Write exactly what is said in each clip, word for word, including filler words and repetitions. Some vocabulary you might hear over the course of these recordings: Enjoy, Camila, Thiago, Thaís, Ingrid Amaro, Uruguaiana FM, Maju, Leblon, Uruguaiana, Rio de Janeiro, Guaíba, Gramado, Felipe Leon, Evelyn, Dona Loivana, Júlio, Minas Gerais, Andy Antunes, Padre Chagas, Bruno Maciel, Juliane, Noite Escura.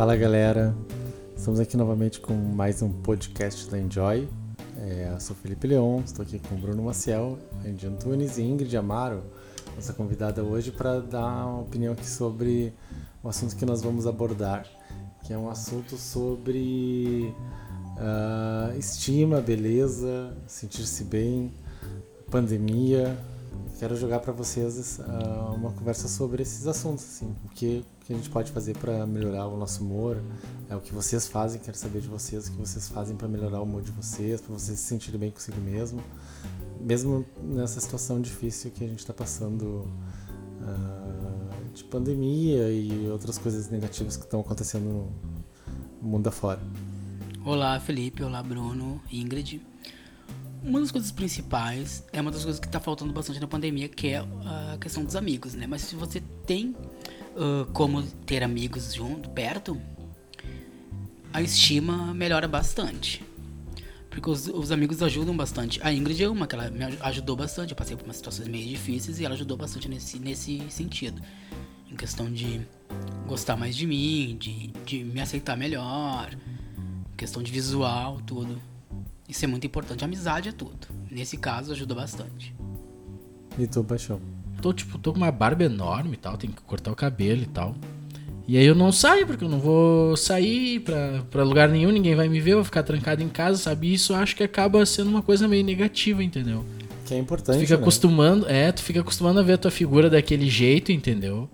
Fala galera, estamos aqui novamente com mais um podcast da Enjoy. É, eu sou Felipe Leon, estou aqui com Bruno Maciel, Andy Antunes e Ingrid Amaro, nossa convidada hoje, para dar uma opinião aqui sobre o assunto que nós vamos abordar, que é um assunto sobre uh, estima, beleza, sentir-se bem, pandemia. Quero jogar para vocês uh, uma conversa sobre esses assuntos, assim, o que, o que a gente pode fazer para melhorar o nosso humor, é o que vocês fazem, quero saber de vocês, o que vocês fazem para melhorar o humor de vocês, para vocês se sentirem bem consigo mesmo, mesmo nessa situação difícil que a gente está passando uh, de pandemia e outras coisas negativas que estão acontecendo no mundo afora. Olá Felipe, olá Bruno, Ingrid. Uma das coisas principais, é uma das coisas que está faltando bastante na pandemia, que é a questão dos amigos, né? Mas se você tem uh, como ter amigos junto, perto, a estima melhora bastante. Porque os, os amigos ajudam bastante. A Ingrid é uma que ela me ajudou bastante, eu passei por umas situações meio difíceis e ela ajudou bastante nesse, nesse sentido. Em questão de gostar mais de mim, de, de me aceitar melhor, questão de visual, tudo. Isso é muito importante. A amizade é tudo. Nesse caso, ajuda bastante. E tu, Paixão? Tô, tipo, tô com uma barba enorme e tal. Tenho que cortar o cabelo e tal. E aí eu não saio, porque eu não vou sair pra, pra lugar nenhum. Ninguém vai me ver. Eu vou ficar trancado em casa, sabe? E isso eu acho que acaba sendo uma coisa meio negativa, entendeu? Que é importante, tu fica né? acostumando, é, tu fica acostumando a ver a tua figura daquele jeito, entendeu?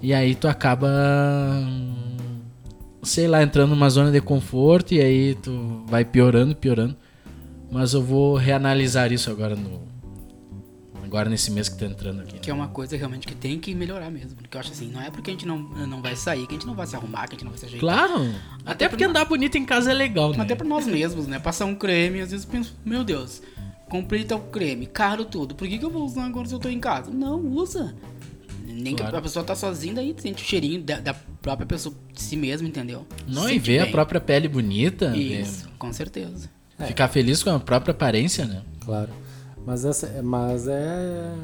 E aí tu acaba... sei lá, entrando numa zona de conforto. E aí tu vai piorando, piorando. Mas eu vou reanalisar isso agora no agora nesse mês que tá entrando aqui. Né? Que é uma coisa realmente que tem que melhorar mesmo. Porque eu acho assim, não é porque a gente não, não vai sair, que a gente não vai se arrumar, que a gente não vai se ajeitar. Claro! Até, até porque andar nós... bonito em casa é legal, né? Até pra nós mesmos, né? Passar um creme, às vezes eu penso, meu Deus, comprei tal creme, caro tudo. Por que, que eu vou usar agora se eu tô em casa? Não, usa! Nem claro. Que a pessoa tá sozinha, daí sente o cheirinho da, da própria pessoa de si mesmo, entendeu? Não, sente e ver bem. A própria pele bonita. Isso, mesmo. Com certeza. É. Ficar feliz com a própria aparência, né? Claro. Mas, essa, mas é,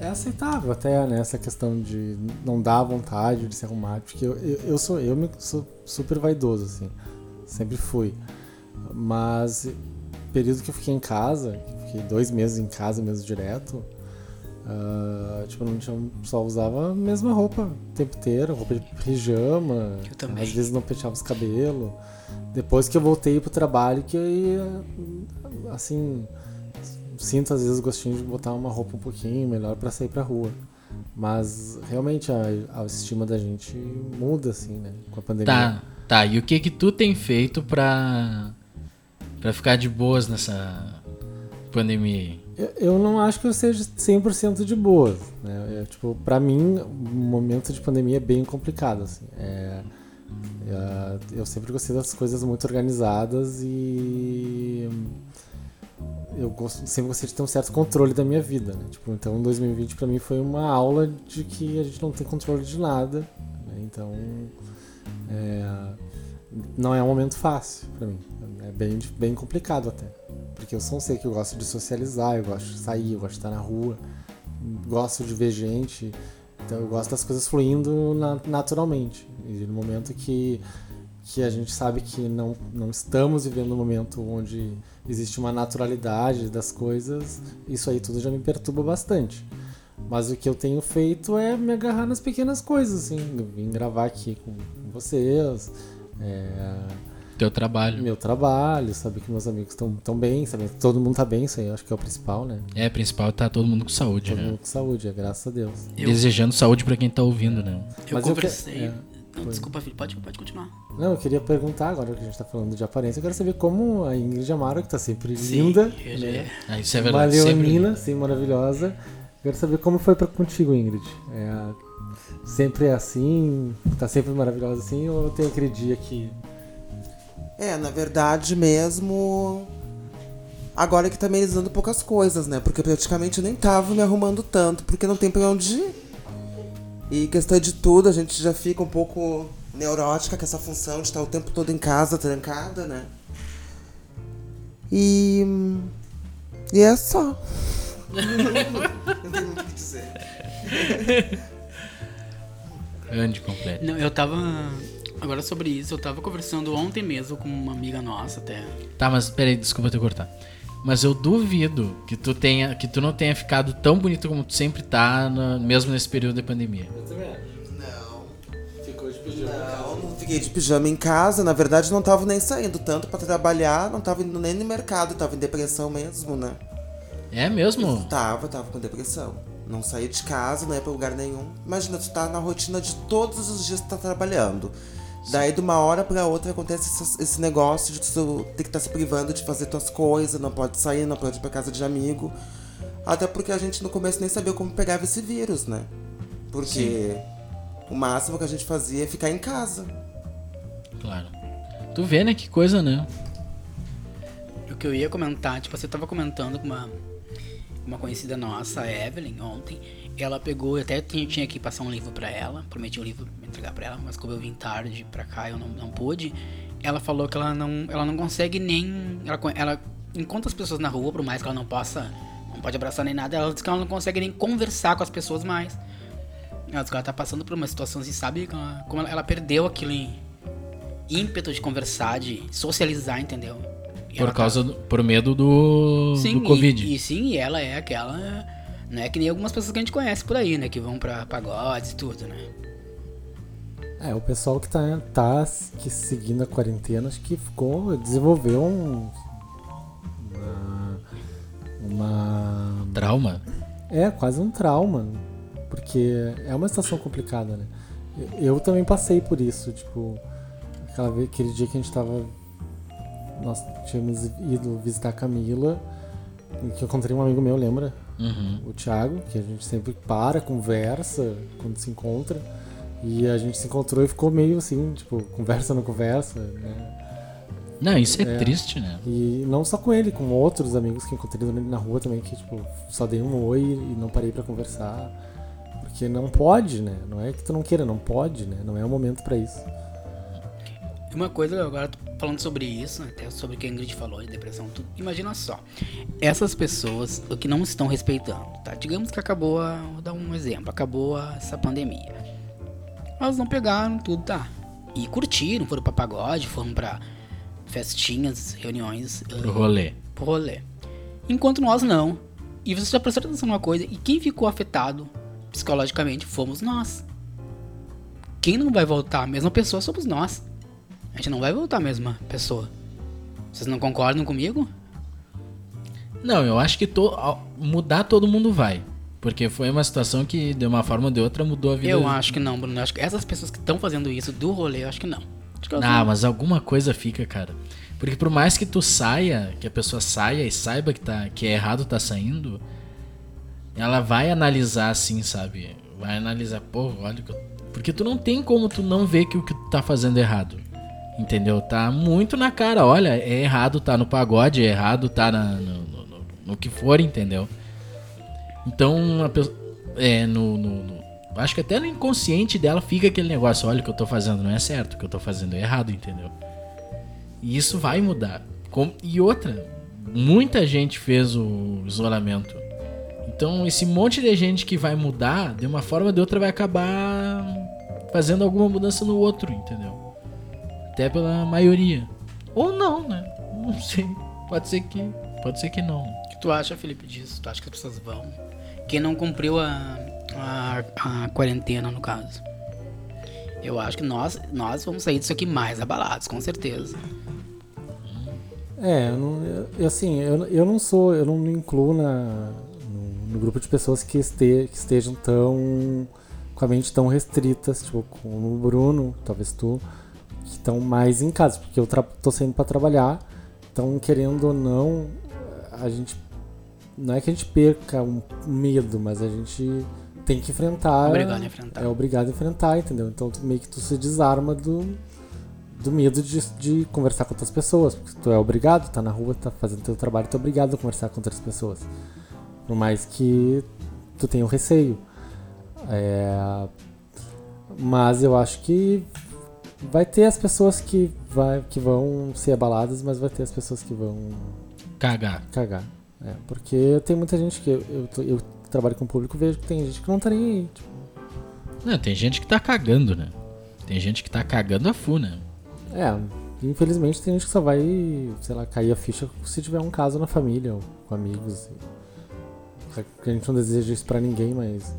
é aceitável até, né? Essa questão de não dar vontade de se arrumar. Porque eu, eu, eu, sou, eu me sou super vaidoso, assim. Sempre fui. Mas o período que eu fiquei em casa, fiquei dois meses em casa mesmo direto... Uh, tipo, não tinha, só usava a mesma roupa o tempo inteiro, roupa de pijama, às vezes não penteava os cabelos. Depois que eu voltei pro trabalho, que eu, assim, sinto às vezes o gostinho de botar uma roupa um pouquinho melhor pra sair pra rua. Mas realmente a autoestima da gente muda, assim, né, com a pandemia. Tá, tá, e o que que tu tem feito pra, pra ficar de boas nessa pandemia aí? Eu não acho que eu seja cem por cento de boa, né? É, tipo, pra mim, o momento de pandemia é bem complicado, assim. É, é, eu sempre gostei das coisas muito organizadas e... Eu gosto, sempre gostei de ter um certo controle da minha vida, né? Tipo, então, dois mil e vinte pra mim foi uma aula de que a gente não tem controle de nada, né? Então, é, não é um momento fácil pra mim. É bem, bem complicado até. Porque eu só sei que eu gosto de socializar, eu gosto de sair, eu gosto de estar na rua, gosto de ver gente, então eu gosto das coisas fluindo na, naturalmente. E no momento que, que a gente sabe que não, não estamos vivendo um momento onde existe uma naturalidade das coisas, isso aí tudo já me perturba bastante. Mas o que eu tenho feito é me agarrar nas pequenas coisas, assim, eu vim gravar aqui com, com vocês, é... Teu trabalho. Meu trabalho, saber que meus amigos estão bem, saber que todo mundo tá bem, isso aí eu acho que é o principal, né? É, o principal tá todo mundo com saúde, todo né? Todo mundo com saúde, é, graças a Deus. Eu... Desejando saúde pra quem tá ouvindo, né? Eu Mas conversei... Eu que... é, não, desculpa, filho, pode, pode continuar. Não, eu queria perguntar, agora que a gente tá falando de aparência, eu quero saber como a Ingrid Amaro, que tá sempre Sim, linda, né? É. Ah, isso é verdade. Uma leonina, assim, maravilhosa. Eu quero saber como foi pra contigo, Ingrid. É, sempre é assim, tá sempre maravilhosa assim, ou tem aquele dia que... É, na verdade mesmo, agora que tá amenizando poucas coisas, né? Porque praticamente eu nem tava me arrumando tanto, porque não tem pra onde ir. E questão de tudo, a gente já fica um pouco neurótica com essa função de estar o tempo todo em casa, trancada, né? E... E é só. Não tem muito o que dizer. Grande completo. Não, eu tava... Agora sobre isso, eu tava conversando ontem mesmo com uma amiga nossa até. Tá, mas peraí, desculpa te cortar. Mas eu duvido que tu, tenha, que tu não tenha ficado tão bonito como tu sempre tá, no, mesmo nesse período de pandemia. Eu também acho. Não. Ficou de pijama em casa. Não, não fiquei de pijama em casa. Na verdade, não tava nem saindo tanto pra trabalhar, não tava indo nem no mercado, tava em depressão mesmo, né? É mesmo? Eu tava, tava com depressão. Não saí de casa, não ia pra lugar nenhum. Imagina, tu tá na rotina de todos os dias que tu tá trabalhando. Daí, de uma hora pra outra, acontece esse negócio de tu ter que estar se privando de fazer tuas coisas, não pode sair, não pode ir pra casa de amigo. Até porque a gente, no começo, nem sabia como pegava esse vírus, né? Porque sim, o máximo que a gente fazia é ficar em casa. Claro. Tu vê, né? Que coisa, né? O que eu ia comentar, tipo, você tava comentando com uma, uma conhecida nossa, a Evelyn, ontem. Ela pegou, eu até tinha, tinha que passar um livro pra ela, prometi um livro entregar pra ela, mas como eu vim tarde pra cá, eu não, não pude. Ela falou que ela não, ela não consegue nem... Ela, ela encontra as pessoas na rua, por mais que ela não possa, não pode abraçar nem nada, ela diz que ela não consegue nem conversar com as pessoas mais. Ela diz que ela tá passando por uma situação assim, sabe? Ela, como ela, ela perdeu aquele ímpeto de conversar, de socializar, entendeu? E por causa, tá... do, por medo do, sim, do Covid. E, e sim, e ela é aquela... Não é que nem algumas pessoas que a gente conhece por aí, né? Que vão pra pagodes e tudo, né? É, o pessoal que tá, tá que seguindo a quarentena, acho que ficou... Desenvolveu um... Uma... uma trauma? É, quase um trauma. Porque é uma situação complicada, né? Eu também passei por isso, tipo... Aquela, aquele dia que a gente tava... Nós tínhamos ido visitar a Camila. Que eu encontrei um amigo meu, lembra? Uhum. O Thiago, que a gente sempre para, conversa quando se encontra. E a gente se encontrou e ficou meio assim, tipo, conversa não conversa, né? Não, isso é, é triste, né? E não só com ele, com outros amigos que encontrei na rua também, que tipo, só dei um oi e não parei pra conversar. Porque não pode, né? Não é que tu não queira, não pode, né? Não é o momento pra isso. Uma coisa, agora falando sobre isso, até sobre o que a Ingrid falou, de depressão, tudo, imagina só, essas pessoas que não estão respeitando, tá? Digamos que acabou, a, vou dar um exemplo, acabou a, essa pandemia. Elas não pegaram tudo, tá? E curtiram, foram pra pagode, foram pra festinhas, reuniões. Pro rolê. Pro rolê. Enquanto nós não. E vocês já prestaram atenção numa coisa, e quem ficou afetado psicologicamente fomos nós. Quem não vai voltar, a mesma pessoa somos nós. A gente não vai voltar a mesma pessoa. Vocês não concordam comigo? Não, eu acho que to... mudar todo mundo vai. Porque foi uma situação que, de uma forma ou de outra, mudou a vida. Eu acho que não, Bruno. Eu acho que essas pessoas que estão fazendo isso do rolê, eu acho que não. Acho que não, mas alguma coisa fica, cara. Porque por mais que tu saia, que a pessoa saia e saiba que, tá, que é errado tá saindo, ela vai analisar assim, sabe? Vai analisar, pô, olha... Que eu... Porque tu não tem como tu não ver que o que tu tá fazendo é errado. Entendeu? Tá muito na cara, olha, é errado tá no pagode, é errado tá na, no, no, no, no que for, entendeu? Então, a pessoa, é, no, no, no, acho que até no inconsciente dela fica aquele negócio, olha, o que eu tô fazendo não é certo, o que eu tô fazendo é errado, entendeu? E isso vai mudar. Com, e outra, muita gente fez o isolamento. Então, esse monte de gente que vai mudar, de uma forma ou de outra vai acabar fazendo alguma mudança no outro, entendeu? Até pela maioria. Ou não, né? Não sei. Pode ser que, pode ser que não. O que tu acha, Felipe, disso? Tu acha que as pessoas vão? Quem não cumpriu a, a, a quarentena, no caso. Eu acho que nós, nós vamos sair disso aqui mais abalados, com certeza. É, eu não, eu, assim, eu, eu não sou, eu não me incluo na, no, no grupo de pessoas que, este, que estejam tão, com a mente tão restritas, tipo, como o Bruno, talvez tu, que estão mais em casa, porque eu tra- tô saindo para trabalhar, então querendo ou não, a gente não é que a gente perca um medo, mas a gente tem que enfrentar, obrigado a enfrentar. É obrigado a enfrentar, entendeu? Então tu, meio que tu se desarma do, do medo de, de conversar com outras pessoas, porque tu é obrigado, tá na rua, tá fazendo teu trabalho, tu é obrigado a conversar com outras pessoas, por mais que tu tenha o receio. É... Mas eu acho que vai ter as pessoas que, vai, que vão ser abaladas, mas vai ter as pessoas que vão... Cagar. Cagar, é. Porque tem muita gente que... Eu, eu, eu trabalho com o público, vejo que tem gente que não tá nem aí. Tipo... Não, tem gente que tá cagando, né? Tem gente que tá cagando a funa. É, infelizmente tem gente que só vai, sei lá, cair a ficha se tiver um caso na família ou com amigos. A gente não deseja isso pra ninguém, mas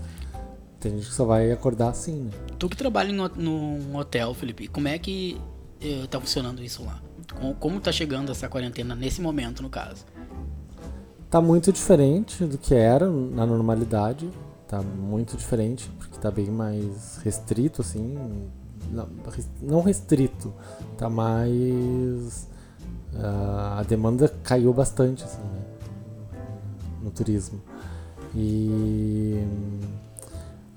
tem gente que só vai acordar assim, né? Tu que trabalha num hotel, Felipe, como é que eh, tá funcionando isso lá? Como, como tá chegando essa quarentena nesse momento, no caso? Tá muito diferente do que era na normalidade. Tá muito diferente, porque tá bem mais restrito, assim. Não restrito, tá mais... Uh, a demanda caiu bastante, assim, né? No turismo. E...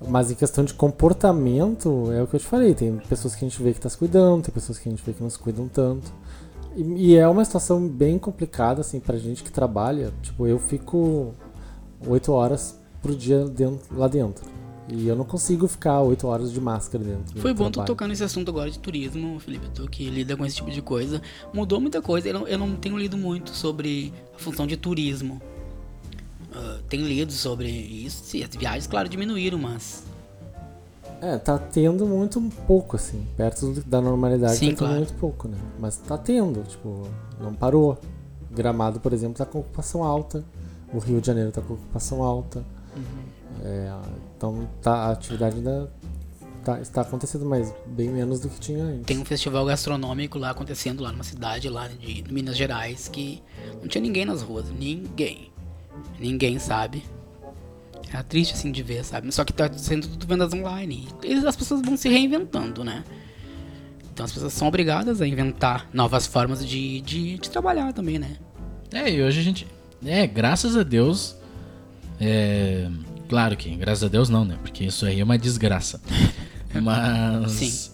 Mas em questão de comportamento, é o que eu te falei. Tem pessoas que a gente vê que tá se cuidando, tem pessoas que a gente vê que não se cuidam tanto. E, e é uma situação bem complicada, assim, pra gente que trabalha. Tipo, eu fico oito horas pro dia dentro, lá dentro. E eu não consigo ficar oito horas de máscara dentro. Foi bom trabalho. Tu tocar nesse assunto agora de turismo, Felipe. Tu que lida com esse tipo de coisa. Mudou muita coisa. Eu não, eu não tenho lido muito sobre a função de turismo. Uh, tenho lido sobre isso. Sim, as viagens, claro, diminuíram, mas... É, tá tendo muito pouco, assim. Perto da normalidade, sim, tá tendo, claro, muito pouco, né? Mas tá tendo, tipo, não parou. Gramado, por exemplo, tá com ocupação alta. O Rio de Janeiro tá com ocupação alta. Uhum. É, então tá, a atividade ainda tá, está acontecendo, mas bem menos do que tinha antes. Tem um festival gastronômico lá acontecendo, lá numa cidade lá de Minas Gerais, que não tinha ninguém nas ruas. Ninguém. Ninguém sabe. É triste, assim, de ver, sabe? Só que tá sendo tudo vendas online. E as pessoas vão se reinventando, né? Então as pessoas são obrigadas a inventar novas formas de, de, de trabalhar também, né? É, e hoje a gente... É, graças a Deus... É... Claro que graças a Deus não, né? Porque isso aí é uma desgraça. Mas... Sim.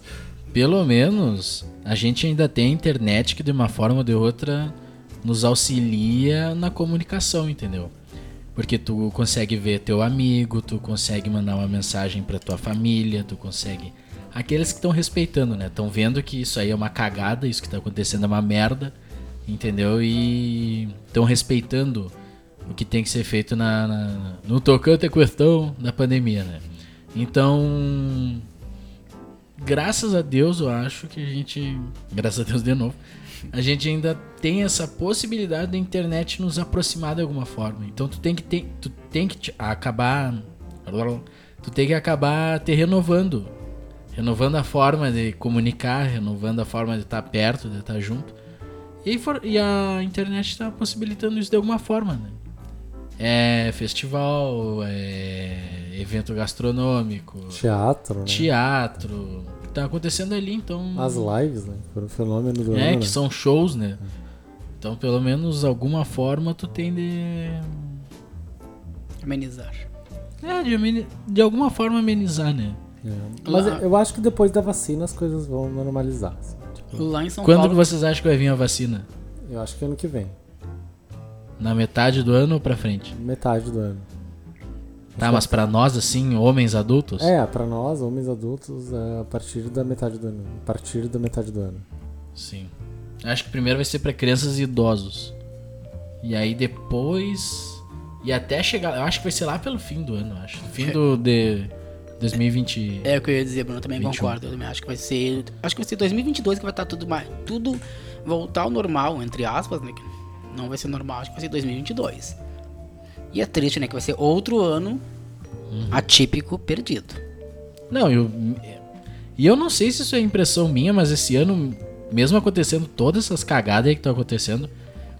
Pelo menos a gente ainda tem a internet que de uma forma ou de outra nos auxilia na comunicação, entendeu? Porque tu consegue ver teu amigo, tu consegue mandar uma mensagem pra tua família, tu consegue... Aqueles que estão respeitando, né? Estão vendo que isso aí é uma cagada, isso que tá acontecendo é uma merda, entendeu? E estão respeitando o que tem que ser feito na, na, no tocante à questão da pandemia, né? Então, graças a Deus, eu acho que a gente... Graças a Deus de novo... A gente ainda tem essa possibilidade da internet nos aproximar de alguma forma. Então tu tem que ter, tu tem que te acabar, tu tem que acabar te renovando, renovando a forma de comunicar, renovando a forma de estar perto, de estar junto. E, for, e a internet está possibilitando isso de alguma forma, né? É festival, é evento gastronômico, teatro, né? Teatro. Tá acontecendo ali, então... As lives, né? Foram um fenômeno do ano, é, que né? São shows, né? Então, pelo menos, alguma forma, tu tem de... Amenizar. É, de, ameni... de alguma forma amenizar, né? É. Mas lá... eu acho que depois da vacina as coisas vão normalizar. Assim, tipo... Lá em São Quando Paulo... Quando vocês acham que vai vir a vacina? Eu acho que ano que vem. Na metade do ano ou pra frente? Metade do ano. Tá, mas pra nós, assim, homens adultos? É, pra nós, homens adultos, é a partir da metade do ano. A partir da metade do ano. Sim. Acho que primeiro vai ser pra crianças e idosos. E aí depois... E até chegar... Eu acho que vai ser lá pelo fim do ano, acho. Fim do... de dois mil e vinte... É, é o que eu ia dizer, Bruno, eu também vinte e um. Concordo. Eu também acho que vai ser... Acho que vai ser dois mil e vinte e dois que vai estar tudo mais... Tudo voltar ao normal, entre aspas, né? Não vai ser normal, acho que vai ser dois mil e vinte e dois. E é triste, né? Que vai ser outro ano uhum. atípico perdido. Não, eu... E eu não sei se isso é impressão minha, mas esse ano, mesmo acontecendo todas essas cagadas aí que estão acontecendo,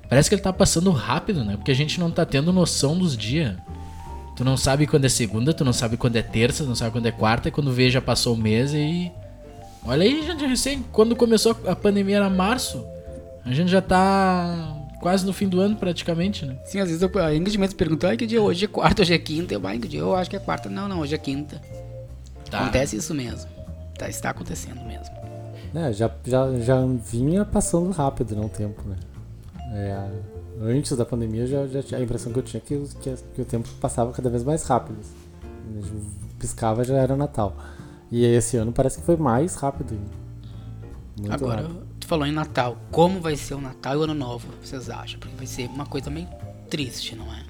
parece que ele tá passando rápido, né? Porque a gente não tá tendo noção dos dias. Tu não sabe quando é segunda, tu não sabe quando é terça, tu não sabe quando é quarta, e quando vê já passou o mês e... Olha aí, gente, recém, quando começou a pandemia era março, a gente já tá... Quase no fim do ano, praticamente, né? Sim, às vezes eu, a Ingrid mesmo perguntou, ah, que dia hoje é quarta, hoje é quinta. Eu, ah, Ingrid, eu acho que é quarta. Não, não, hoje é quinta. Tá. Acontece isso mesmo. Tá, está acontecendo mesmo. É, já, já, já vinha passando rápido, não, o tempo, né? É, antes da pandemia, já, já tinha a impressão que eu tinha que, que, que o tempo passava cada vez mais rápido. Piscava, já era Natal. E esse ano parece que foi mais rápido. Muito Agora... rápido. Falou em Natal, como vai ser o Natal e o Ano Novo, vocês acham? Porque vai ser uma coisa meio triste, não é?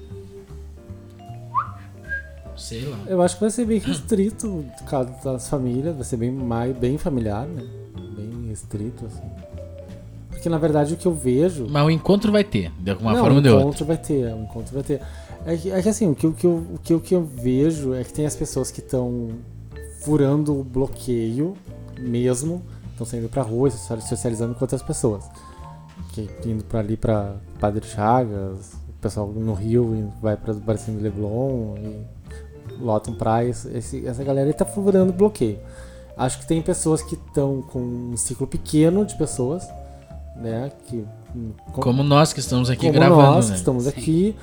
sei lá. Eu acho que vai ser bem restrito, caso das famílias, vai ser bem, mais, bem familiar, né? Bem restrito, assim. Porque, na verdade, o que eu vejo... Mas o encontro vai ter, de alguma Não, forma ou de outra. o encontro vai ter, o encontro vai ter. É que, é que assim, o que, o, que eu, o, que, o que eu vejo é que tem as pessoas que estão furando o bloqueio mesmo, estão saindo pra rua e socializando com outras pessoas. Que, indo pra ali pra Padre Chagas, o pessoal no Rio vai pra Barcinho do Leblon e lotam praias. Esse, essa galera aí tá furando bloqueio. Acho que tem pessoas que estão com um ciclo pequeno de pessoas, né? Que, com, como nós que estamos aqui como gravando. Como nós né? que estamos Sim. aqui.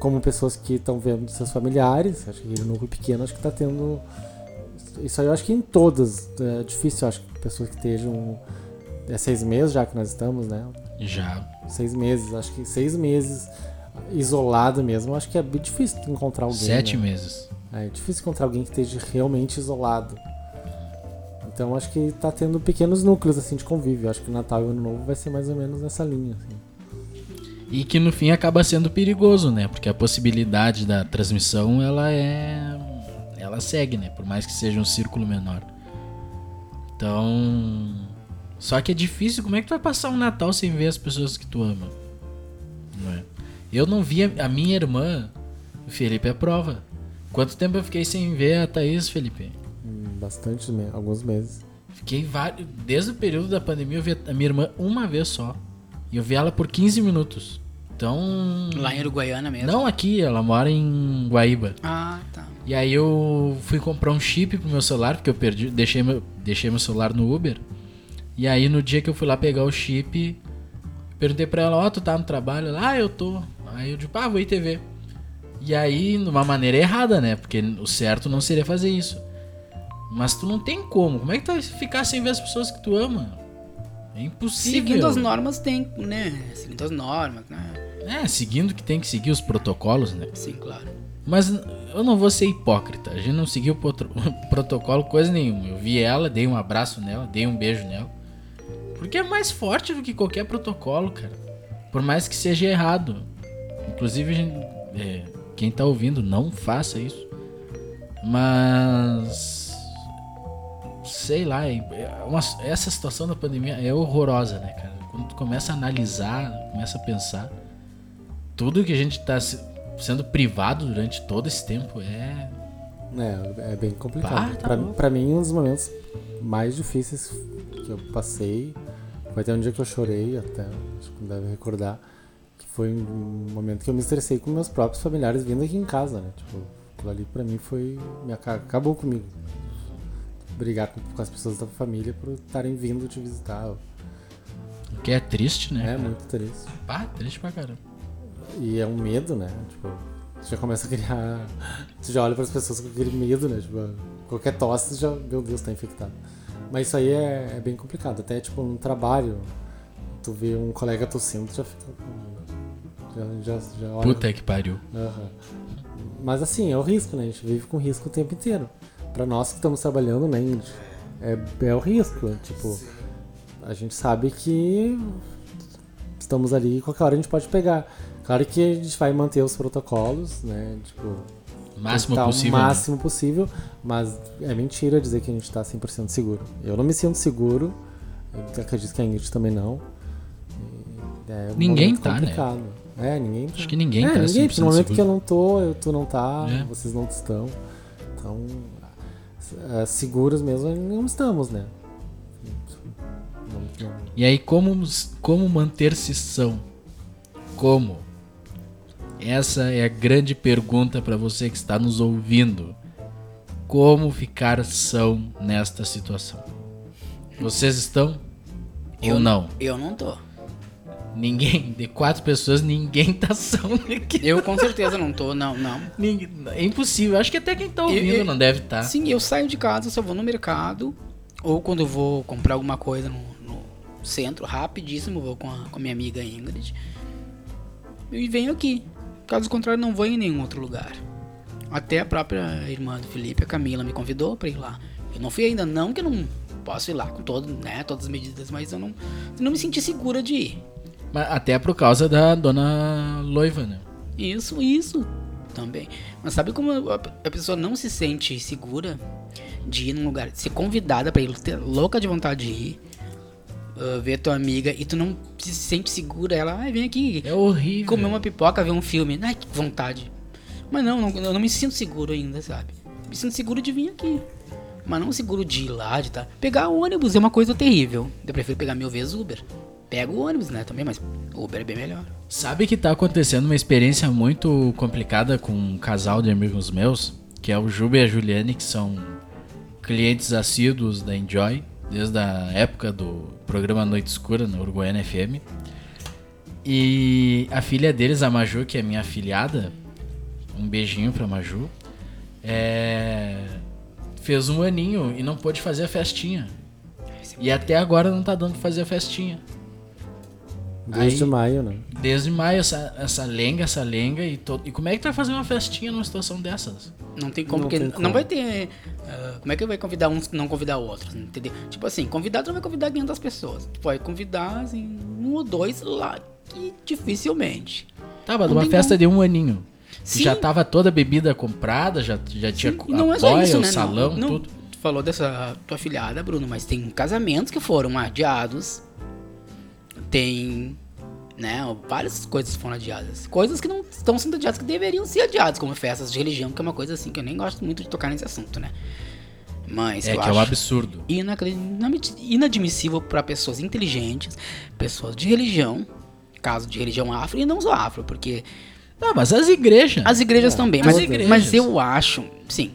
Como pessoas que estão vendo seus familiares, acho que aquele núcleo pequeno, acho que está tendo... Isso aí eu acho que em todas, é difícil, acho que pessoas que estejam... É seis meses já que nós estamos, né? Já. Seis meses, acho que seis meses isolado mesmo, acho que é difícil encontrar alguém. Sete né? meses. É, é difícil encontrar alguém que esteja realmente isolado. Então acho que está tendo pequenos núcleos assim, de convívio, acho que o Natal e o Ano Novo vai ser mais ou menos nessa linha, assim. E que no fim acaba sendo perigoso, né? Porque a possibilidade da transmissão, ela é... Ela segue, né? Por mais que seja um círculo menor. Então... Só que é difícil. Como é que tu vai passar um Natal sem ver as pessoas que tu ama? Não é? Eu não vi a minha irmã, o Felipe, é prova. Quanto tempo eu fiquei sem ver a Thaís, Felipe? Bastante, alguns meses. Fiquei vários... Desde o período da pandemia eu vi a minha irmã uma vez só. E eu vi ela por quinze minutos. Então... Lá em Uruguaiana mesmo? Não, aqui. Ela mora em Guaíba. Ah, tá. E aí eu fui comprar um chip pro meu celular, porque eu perdi, deixei meu, deixei meu celular no Uber. E aí no dia que eu fui lá pegar o chip, perguntei pra ela, ó, oh, tu tá no trabalho? Ela, ah, eu tô. Aí eu digo, ah, vou ir T V. E aí, de uma maneira errada, né? Porque o certo não seria fazer isso. Mas tu não tem como. Como é que tu vai ficar sem ver as pessoas que tu ama? É impossível. Seguindo as normas tem, né? Seguindo as normas, né? É, seguindo que tem que seguir os protocolos, né? Sim, claro. Mas eu não vou ser hipócrita. A gente não seguiu o protocolo coisa nenhuma. Eu vi ela, dei um abraço nela, dei um beijo nela. Porque é mais forte do que qualquer protocolo, cara. Por mais que seja errado. Inclusive, a gente, é, quem tá ouvindo, não faça isso. Mas... Sei lá, uma, essa situação da pandemia é horrorosa, né, cara? Quando tu começa a analisar, começa a pensar, tudo que a gente tá se, sendo privado durante todo esse tempo é... É, é bem complicado. Ah, tá pra, pra mim, um dos momentos mais difíceis que eu passei, foi até um dia que eu chorei, até, acho que deve recordar, que foi um momento que eu me estressei com meus próprios familiares vindo aqui em casa, né? Tipo, aquilo ali pra mim foi... Me acabou comigo. Brigar com, com as pessoas da família por estarem vindo te visitar. O que é triste, né? É, cara? Muito triste. Ah, triste pra caramba. E é um medo, né? Tipo, você já começa a criar... Você já olha pras pessoas com aquele medo, né? Tipo, qualquer tosse, já... Meu Deus, tá infectado. Mas isso aí é, é bem complicado. Até, tipo, no trabalho, tu vê um colega tossindo, tu já fica... Já, já, já olha... Puta que pariu. Uhum. Mas assim, é o risco, né? A gente vive com risco o tempo inteiro. Pra nós que estamos trabalhando, né, é, é o risco, né? Tipo, a gente sabe que estamos ali e qualquer hora a gente pode pegar. Claro que a gente vai manter os protocolos, né, tipo, máximo possível, o máximo né? possível, mas é mentira dizer que a gente tá cem por cento seguro. Eu não me sinto seguro, eu acredito que a Ingrid também não. É um ninguém tá, complicado. Né? É, ninguém tá. Acho que ninguém é, tá ninguém, cem por cento no momento seguro. Que eu não tô, eu, tu não tá, é. Vocês não estão, então... seguros mesmo, não estamos, né? E aí, como, como manter-se são? Como? Essa é a grande pergunta para você que está nos ouvindo. Como ficar são nesta situação? Vocês estão? Eu ou não? Eu não tô. Ninguém, de quatro pessoas, ninguém tá são aqui. Eu com certeza não tô, não, não. Ninguém, é impossível, acho que até quem tá ouvindo eu, eu, não deve estar. Tá. Sim, eu saio de casa, só vou no mercado, ou quando eu vou comprar alguma coisa no, no centro, rapidíssimo, vou com a, com a minha amiga Ingrid, e venho aqui. Caso contrário, não vou em nenhum outro lugar. Até a própria irmã do Felipe, a Camila, me convidou pra ir lá. Eu não fui ainda, não, que eu não posso ir lá com todo, né, todas as medidas, mas eu não, não me senti segura de ir. Até por causa da Dona Loivana. Isso, isso. também. Mas sabe como a pessoa não se sente segura de ir num lugar, ser convidada pra ir, louca de vontade de ir, uh, ver tua amiga, e tu não se sente segura, ela, ah, vem aqui, é horrível, comer uma pipoca, ver um filme, ai, que vontade. Mas não, não, eu não me sinto seguro ainda, sabe? Me sinto seguro de vir aqui, mas não seguro de ir lá, de tá. Pegar ônibus é uma coisa terrível. Eu prefiro pegar mil vezes Uber. Pega o ônibus, né, também, mas o Uber é bem melhor. Sabe que tá acontecendo uma experiência muito complicada com um casal de amigos meus, que é o Júlio e a Juliane, que são clientes assíduos da Enjoy, desde a época do programa Noite Escura, na Uruguaiana F M. E a filha deles, a Maju, que é minha afilhada, um beijinho pra Maju, é... fez um aninho e não pôde fazer a festinha. E até agora não tá dando pra fazer a festinha. Desde Aí, maio, né? Desde maio, essa, essa lenga, essa lenga. E, to... e como é que tu vai fazer uma festinha numa situação dessas? Não tem como, não porque tem como. Não vai ter. Uh, como é que vai convidar uns e não convidar outros? Entendeu? Tipo assim, convidado não vai convidar quinhentas pessoas. Tu vai convidar, assim, um ou dois lá, que dificilmente. Tá, mas uma festa como... de um aninho. Sim. Já tava toda a bebida comprada, já, já tinha a não é só isso, o né? salão, não, não... tudo. Tu falou dessa tua afilhada, Bruno, mas tem casamentos que foram adiados. Tem, né, várias coisas foram adiadas. Coisas que não estão sendo adiadas, que deveriam ser adiadas, como festas de religião, que é uma coisa assim que eu nem gosto muito de tocar nesse assunto, né? Mas é que é um absurdo. Inadmissível para pessoas inteligentes, pessoas de religião, caso de religião afro, e não só afro, porque... Não, mas as igrejas... As igrejas é, também, mas, igrejas. mas eu acho, sim,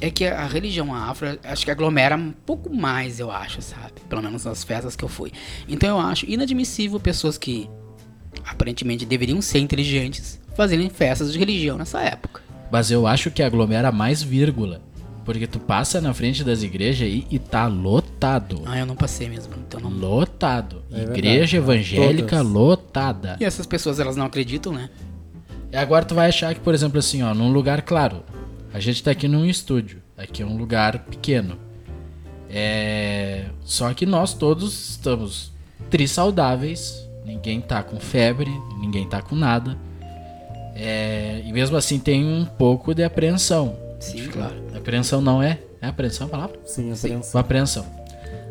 é que a religião afro, acho que aglomera um pouco mais, eu acho, sabe? Pelo menos nas festas que eu fui. Então eu acho inadmissível pessoas que aparentemente deveriam ser inteligentes fazerem festas de religião nessa época. Mas eu acho que aglomera mais, vírgula. Porque tu passa na frente das igrejas e, e tá lotado. Ah, eu não passei mesmo, então não... Lotado. É Igreja verdade, evangélica todas. Lotada. E essas pessoas, elas não acreditam, né? E agora tu vai achar que, por exemplo, assim, ó, num lugar claro... A gente tá aqui num estúdio, aqui é um lugar pequeno, é... só que nós todos estamos trissaudáveis, ninguém tá com febre, ninguém tá com nada, é... e mesmo assim tem um pouco de apreensão. Sim, tipo, claro. Apreensão não é? É apreensão a palavra? Sim, apreensão. Apreensão.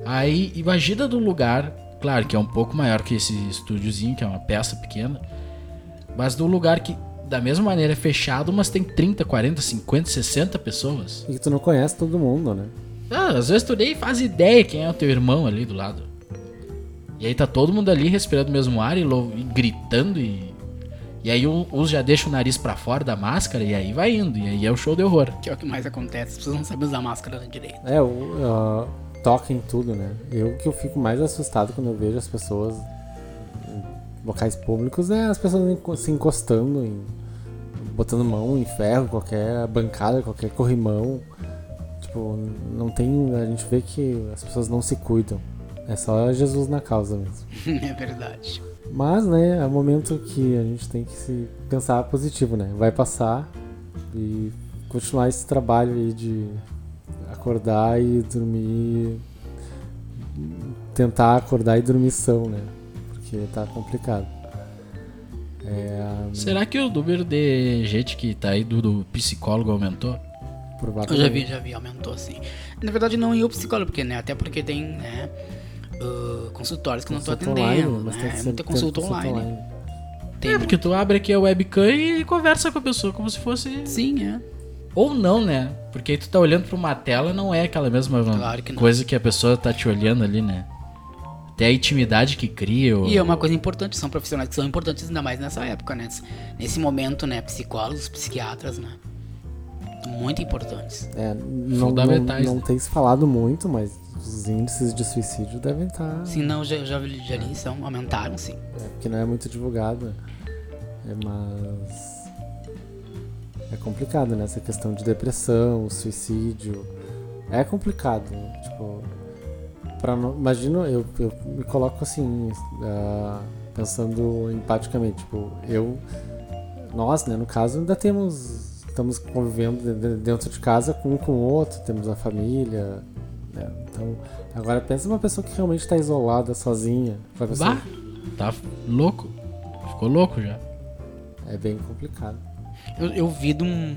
Aí, imagina do lugar, claro que é um pouco maior que esse estúdiozinho, que é uma peça pequena, mas do lugar que... Da mesma maneira é fechado, mas tem trinta, quarenta, cinquenta, sessenta pessoas. E tu não conhece todo mundo, né? Ah, às vezes tu nem faz ideia quem é o teu irmão ali do lado. E aí tá todo mundo ali respirando o mesmo ar e, lo... e gritando e... E aí uns já deixam o nariz pra fora da máscara e aí vai indo. E aí é o show de horror. Que é o que mais acontece, as pessoas não sabem usar máscara direito. É, o, uh, toca em tudo, né? Eu que eu fico mais assustado quando eu vejo as pessoas... locais públicos, é as pessoas se encostando, em, botando mão em ferro, qualquer bancada, qualquer corrimão. Tipo, não tem... A gente vê que as pessoas não se cuidam. É só Jesus na causa mesmo. É verdade. Mas, né, é um momento que a gente tem que se pensar positivo, né? Vai passar e continuar esse trabalho aí de acordar e dormir... Tentar acordar e dormir são, né? Tá complicado. É... Será que o número de gente que tá aí do, do psicólogo aumentou? Eu já vi, já vi, aumentou sim. Na verdade não ia o psicólogo, porque, né? Até porque tem, né, uh, consultórios que consulta não tô atendendo. Online, né? Tem, tem consulta online. online. Tem, é, porque tu abre aqui a webcam e conversa com a pessoa como se fosse... Sim, é. Ou não, né? Porque aí tu tá olhando pra uma tela, não é aquela mesma claro que coisa que a pessoa tá te olhando ali, né? Até a intimidade que cria. Ou... E é uma coisa importante, são profissionais que são importantes ainda mais nessa época, né? Nesse momento, né? Psicólogos, psiquiatras, né? Muito importantes. É, não, fundamentais. Não, não né? tem se falado muito, mas os índices de suicídio devem estar... Sim, não, já, já, já li, são, aumentaram, sim. É, porque não é muito divulgado. É, mas... É complicado, né? Essa questão de depressão, suicídio. É complicado, né? Tipo... Pra não, imagino, eu, eu me coloco assim, uh, pensando empaticamente, tipo, eu, nós, né, no caso, ainda temos, estamos convivendo dentro de casa com um com o outro, temos a família, né, então, agora pensa uma pessoa que realmente está isolada, sozinha. Pessoa... Bah, tá louco, ficou louco já. É bem complicado. Eu, eu vi de um,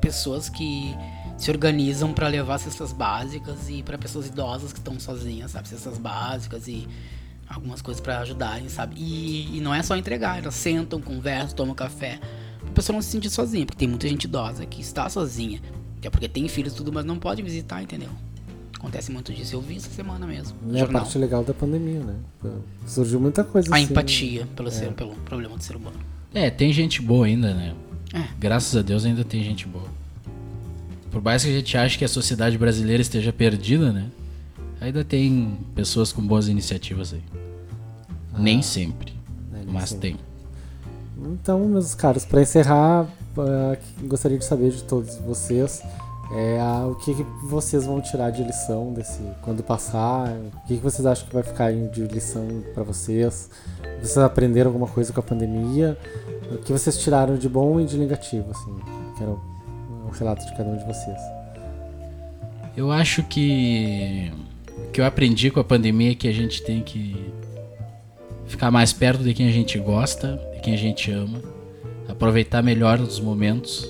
pessoas que se organizam para levar cestas básicas e para pessoas idosas que estão sozinhas, sabe? Cestas básicas e algumas coisas para ajudarem, sabe? E, e não é só entregar, elas sentam, conversam, tomam café. A pessoa não se sentir sozinha, porque tem muita gente idosa que está sozinha. Que é porque tem filhos e tudo, mas não pode visitar, entendeu? Acontece muito disso. Eu vi essa semana mesmo. É a parte legal da pandemia, né? Surgiu muita coisa. A assim, empatia né? pelo, é. ser, pelo problema do ser humano. É, tem gente boa ainda, né? É. Graças a Deus ainda tem gente boa. Por mais que a gente ache que a sociedade brasileira esteja perdida, né? Ainda tem pessoas com boas iniciativas aí. Ah, nem sempre, é, nem mas sempre. Tem. Então, meus caros, para encerrar, uh, gostaria de saber de todos vocês é, uh, o que, que vocês vão tirar de lição desse quando passar, o que, que vocês acham que vai ficar de lição para vocês. Vocês aprenderam alguma coisa com a pandemia? O que vocês tiraram de bom e de negativo, assim? Quero um relato de cada um de vocês. Eu acho que o que eu aprendi com a pandemia é que a gente tem que ficar mais perto de quem a gente gosta, de quem a gente ama, aproveitar melhor os momentos,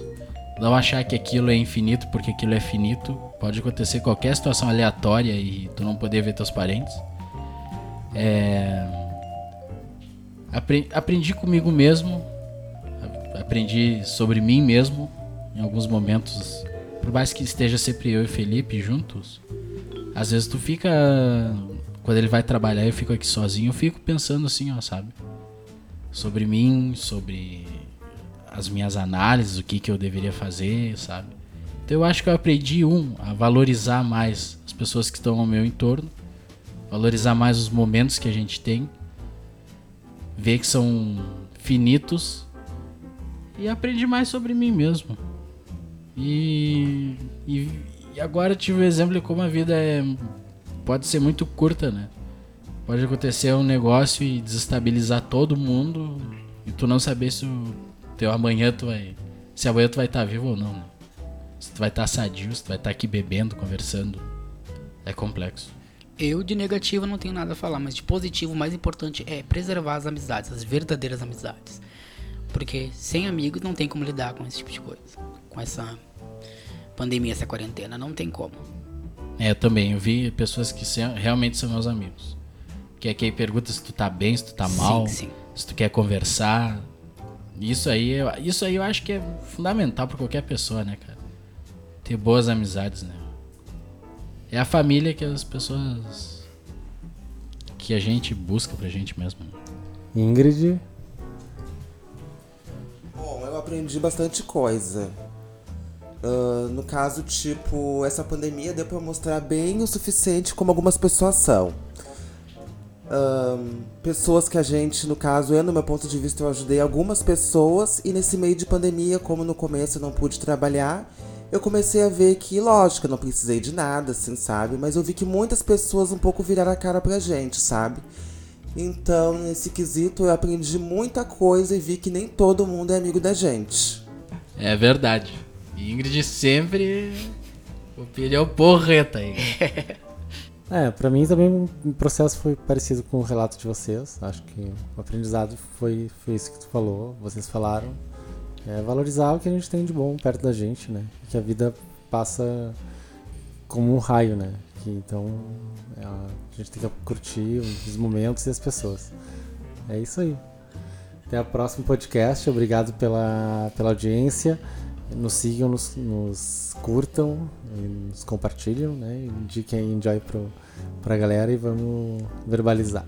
não achar que aquilo é infinito porque aquilo é finito. Pode acontecer qualquer situação aleatória e tu não poder ver teus parentes. É... Aprendi comigo mesmo, aprendi sobre mim mesmo, em alguns momentos, por mais que esteja sempre eu e Felipe juntos, às vezes tu fica, quando ele vai trabalhar eu fico aqui sozinho, eu fico pensando assim, ó, sabe, sobre mim, sobre as minhas análises, o que que eu deveria fazer, sabe, então eu acho que eu aprendi, um, a valorizar mais as pessoas que estão ao meu entorno, valorizar mais os momentos que a gente tem, ver que são finitos e aprendi mais sobre mim mesmo. E, e, e agora eu tive o exemplo de como a vida é, pode ser muito curta, né? Pode acontecer um negócio e desestabilizar todo mundo e tu não saber se o teu amanhã tu vai, se amanhã tu vai estar vivo ou não, né? Se tu vai estar sadio, se tu vai estar aqui bebendo, conversando, é complexo. Eu de negativo não tenho nada a falar, mas de positivo o mais importante é preservar as amizades, as verdadeiras amizades. Porque sem amigos não tem como lidar com esse tipo de coisa. Com essa pandemia, essa quarentena, não tem como. É, eu também, eu vi pessoas que realmente são meus amigos. Que é quem pergunta se tu tá bem, se tu tá mal, sim, sim. Se tu quer conversar. Isso aí, isso aí eu acho que é fundamental pra qualquer pessoa, né, cara? Ter boas amizades, né? É a família que as pessoas... que a gente busca pra gente mesmo. Ingrid? Bom, eu aprendi bastante coisa. Uh, no caso, tipo, essa pandemia deu pra mostrar bem o suficiente como algumas pessoas são. Uh, pessoas que a gente, no caso, eu no meu ponto de vista, eu ajudei algumas pessoas. E nesse meio de pandemia, como no começo eu não pude trabalhar... Eu comecei a ver que, lógico, eu não precisei de nada, assim, sabe? Mas eu vi que muitas pessoas um pouco viraram a cara pra gente, sabe? Então, nesse quesito, eu aprendi muita coisa e vi que nem todo mundo é amigo da gente. É verdade. Ingrid sempre... opinião porreta aí. É, pra mim também o processo foi parecido com o relato de vocês. Acho que o aprendizado foi, foi isso que tu falou, vocês falaram. É valorizar o que a gente tem de bom perto da gente, né? Que a vida passa como um raio, né? Que, então, é, a gente tem que curtir os momentos e as pessoas. É isso aí. Até o próximo podcast. Obrigado pela, pela audiência. Nos sigam, nos, nos curtam, nos compartilham, né? Indiquem aí, enjoy pro, pra galera e vamos verbalizar.